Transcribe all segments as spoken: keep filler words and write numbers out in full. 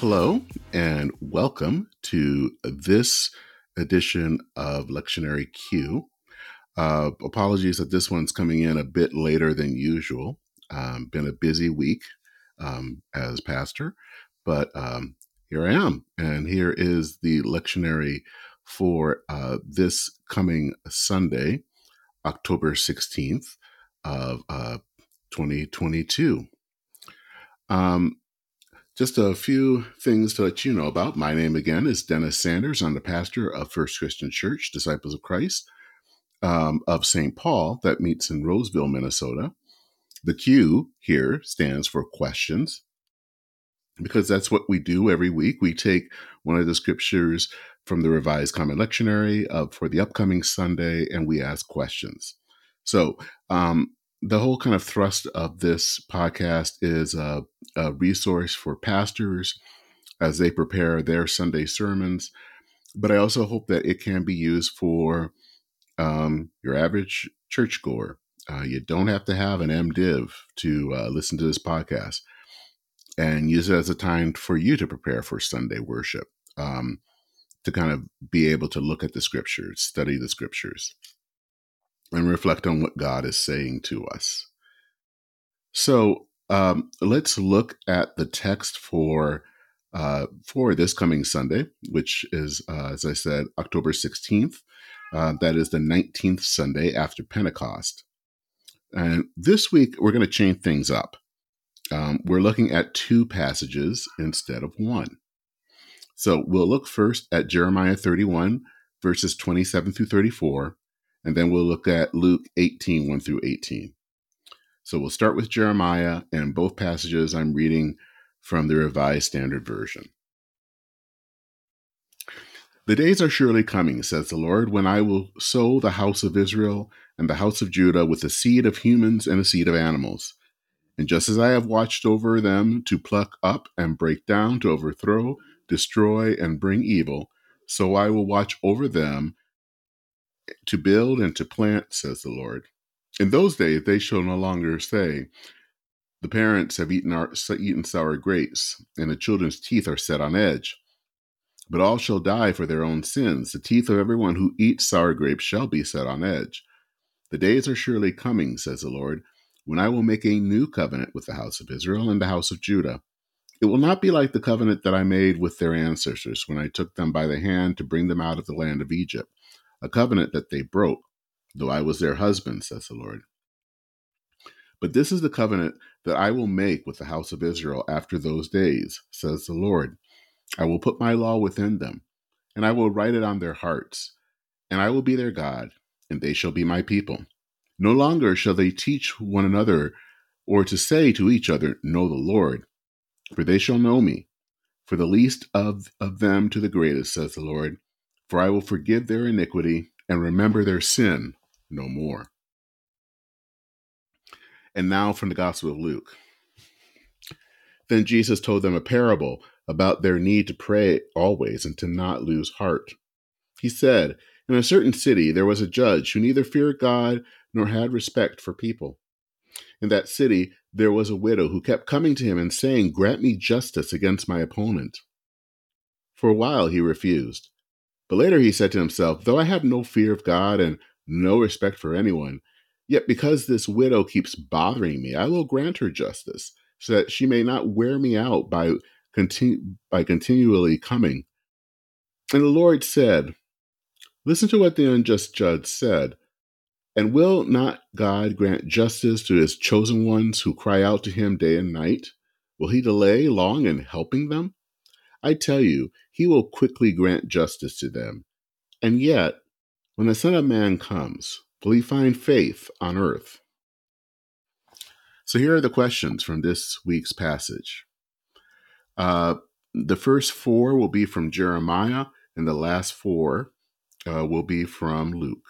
Hello, and welcome to this edition of Lectionary Q. Uh, apologies that this one's coming in a bit later than usual. Um, been a busy week um, as pastor, but um, here I am, and here is the lectionary for uh, this coming Sunday, October sixteenth of uh, twenty twenty-two. Um, Just a few things to let you know about. My name again is Dennis Sanders. I'm the pastor of First Christian Church (Disciples of Christ) um, of Saint Paul that meets in Roseville, Minnesota. The Q here stands for questions, because that's what we do every week. We take one of the scriptures from the Revised Common Lectionary uh, for the upcoming Sunday, and we ask questions. So um, the whole kind of thrust of this podcast is a uh, a resource for pastors as they prepare their Sunday sermons. But I also hope that it can be used for um, your average churchgoer. Uh, you don't have to have an MDiv to uh, listen to this podcast, and use it as a time for you to prepare for Sunday worship, um, to kind of be able to look at the scriptures, study the scriptures, and reflect on what God is saying to us. So, Um, let's look at the text for uh, for this coming Sunday, which is, uh, as I said, October sixteenth. Uh, that is the nineteenth Sunday after Pentecost. And this week, we're going to change things up. Um, we're looking at two passages instead of one. So we'll look first at Jeremiah thirty-one, verses twenty-seven through thirty-four, and then we'll look at Luke eighteen, one through eighteen. So we'll start with Jeremiah, and both passages I'm reading from the Revised Standard Version. The days are surely coming, says the Lord, when I will sow the house of Israel and the house of Judah with the seed of humans and the seed of animals. And just as I have watched over them to pluck up and break down, to overthrow, destroy, and bring evil, so I will watch over them to build and to plant, says the Lord. In those days, they shall no longer say, the parents have eaten, our, eaten sour grapes, and the children's teeth are set on edge. But all shall die for their own sins. The teeth of everyone who eats sour grapes shall be set on edge. The days are surely coming, says the Lord, when I will make a new covenant with the house of Israel and the house of Judah. It will not be like the covenant that I made with their ancestors when I took them by the hand to bring them out of the land of Egypt, a covenant that they broke, though I was their husband, says the Lord. But this is the covenant that I will make with the house of Israel after those days, says the Lord. I will put my law within them, and I will write it on their hearts, and I will be their God, and they shall be my people. No longer shall they teach one another or to say to each other, know the Lord, for they shall know me, for the least of, of them to the greatest, says the Lord, for I will forgive their iniquity and remember their sin no more. And now from the Gospel of Luke. Then Jesus told them a parable about their need to pray always and to not lose heart. He said, in a certain city there was a judge who neither feared God nor had respect for people. In that city there was a widow who kept coming to him and saying, grant me justice against my opponent. For a while he refused. But later he said to himself, though I have no fear of God and no respect for anyone, yet because this widow keeps bothering me, I will grant her justice, so that she may not wear me out by continu- by continually coming. And the Lord said, listen to what the unjust judge said. And will not God grant justice to his chosen ones who cry out to him day and night? Will he delay long in helping them? I tell you, he will quickly grant justice to them. And yet, when the Son of Man comes, will he find faith on earth? So here are the questions from this week's passage. Uh, the first four will be from Jeremiah, and the last four uh, will be from Luke.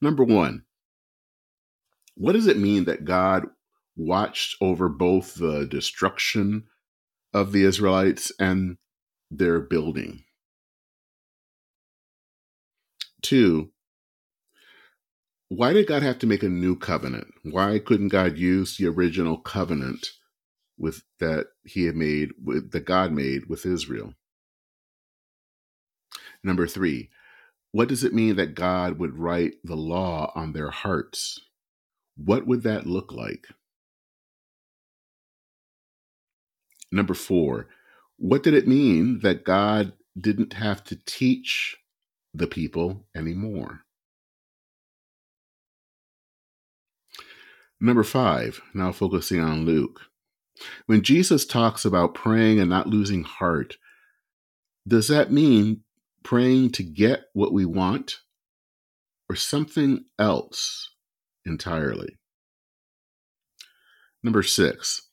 Number one, what does it mean that God watched over both the destruction of the Israelites and their building? Two, why did God have to make a new covenant? Why couldn't God use the original covenant with that he had made, with, that God made with Israel. Number three, what does it mean that God would write the law on their hearts? What would that look like? Number four, what did it mean that God didn't have to teach the people anymore? Number five, now focusing on Luke. When Jesus talks about praying and not losing heart, does that mean praying to get what we want or something else entirely? Number six,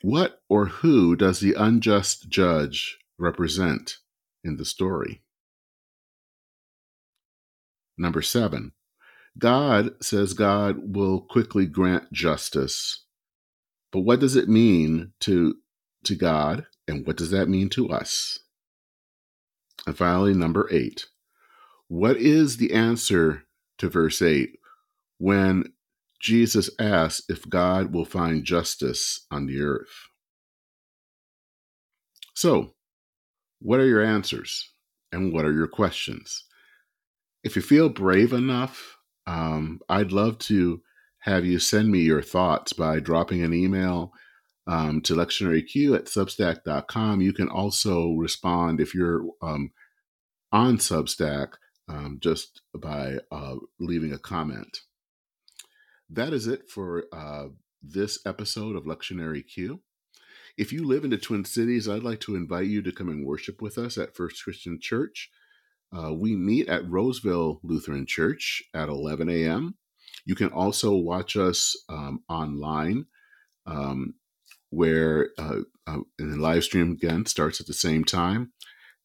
what or who does the unjust judge represent in the story? Number seven, God says God will quickly grant justice. But what does it mean to, to God, and what does that mean to us? And finally, number eight, what is the answer to verse eight when Jesus asks if God will find justice on the earth? So, what are your answers and what are your questions? If you feel brave enough, um, I'd love to have you send me your thoughts by dropping an email um, to lectionary q at substack dot com. You can also respond if you're um, on Substack um, just by uh, leaving a comment. That is it for uh, this episode of Lectionary Q. If you live in the Twin Cities, I'd like to invite you to come and worship with us at First Christian Church. Uh, we meet at Roseville Lutheran Church at eleven a.m. You can also watch us um, online, um, where uh, uh, and the live stream again starts at the same time.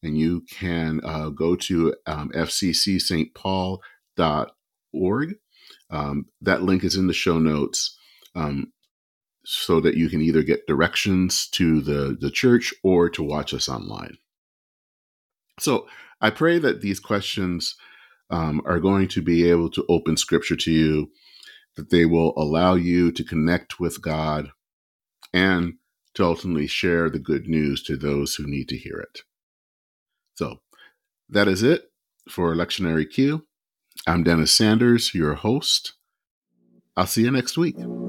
And you can uh, go to um, f c c s t paul dot org. Um, that link is in the show notes, um, so that you can either get directions to the, the church or to watch us online. So I pray that these questions um, are going to be able to open scripture to you, that they will allow you to connect with God and to ultimately share the good news to those who need to hear it. So that is it for Lectionary Q. I'm Dennis Sanders, your host. I'll see you next week.